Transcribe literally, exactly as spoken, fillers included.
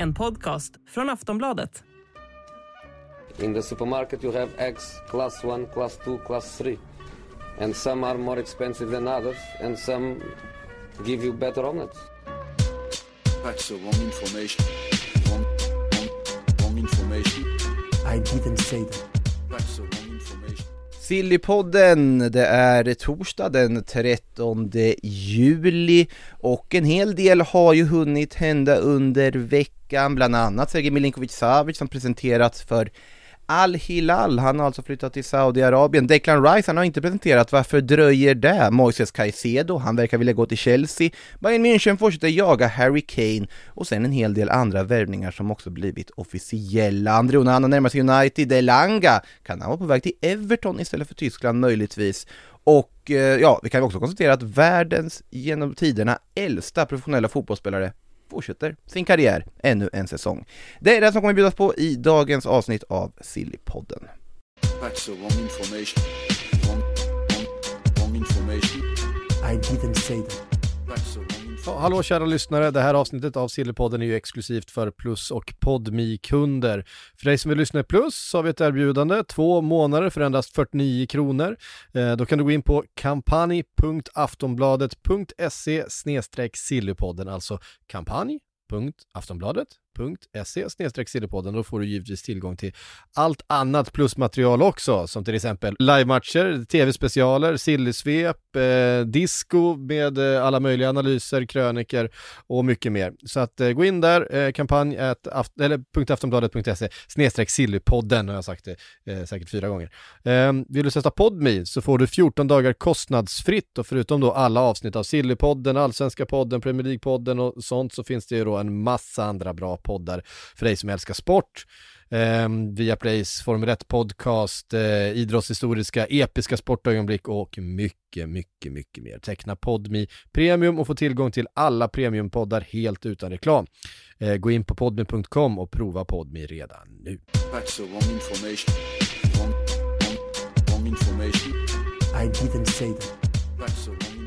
En podcast från Aftonbladet. In the supermarket you have eggs class one, class two, class three. And some are more expensive than others and some give you better omelets. That's the wrong information. Wrong, wrong, wrong information. I didn't say that. That's the wrong information. Sillipodden, det är torsdag den trettonde juli och en hel del har ju hunnit hända under veckan. Bland annat Sergej Milinkovic-Savic som presenterats för Al-Hilal. Han har alltså flyttat till Saudiarabien. Declan Rice, han har inte presenterat. Varför dröjer det? Moises Caicedo, han verkar vilja gå till Chelsea. Bayern München fortsätter jaga Harry Kane. Och sen en hel del andra värvningar som också blivit officiella. Andrejona Anna närmar sig United. Elanga, kan han vara på väg till Everton istället för Tyskland möjligtvis? Och ja, vi kan också konstatera att världens genom tiderna äldsta professionella fotbollsspelare fortsätter sin karriär ännu en säsong. Det är det som kommer bjudas på i dagens avsnitt av Sillipodden. That's the wrong information. Wrong, wrong, wrong information. I didn't say that. That's the wrong information. Ja, hallå kära lyssnare, det här avsnittet av Sillipodden är ju exklusivt för Plus och Podmi-kunder. För dig som vill lyssna i Plus så har vi ett erbjudande, två månader för endast fyrtionio kronor. Eh, då kan du gå in på kampanj punkt aftonbladet punkt se slash sillipodden, alltså kampanj punkt aftonbladet punkt se slash sillipodden. Då får du givetvis tillgång till allt annat plusmaterial också, som till exempel livematcher, tv-specialer, sillysvep, eh, disco med eh, alla möjliga analyser, kröniker och mycket mer. Så att eh, gå in där, eh, kampanj at, aft- eller .aftonbladet punkt se slash sillipodden, har jag sagt det eh, säkert fyra gånger. Eh, vill du sätta Podmi så får du fjorton dagar kostnadsfritt, och förutom då alla avsnitt av Sillipodden, Allsvenska podden, Premier League podden och sånt, så finns det ju då en massa andra bra poddar för dig som älskar sport. Eh, via Plays Formel ett podcast, eh, idrottshistoriska, episka sportögonblick och mycket, mycket, mycket mer. Teckna Podmi Premium och få tillgång till alla premiumpoddar helt utan reklam. Eh, gå in på podmi punkt com och prova Podmi redan nu. That's the wrong information. Wrong, wrong, wrong information. I didn't say that. That's the wrong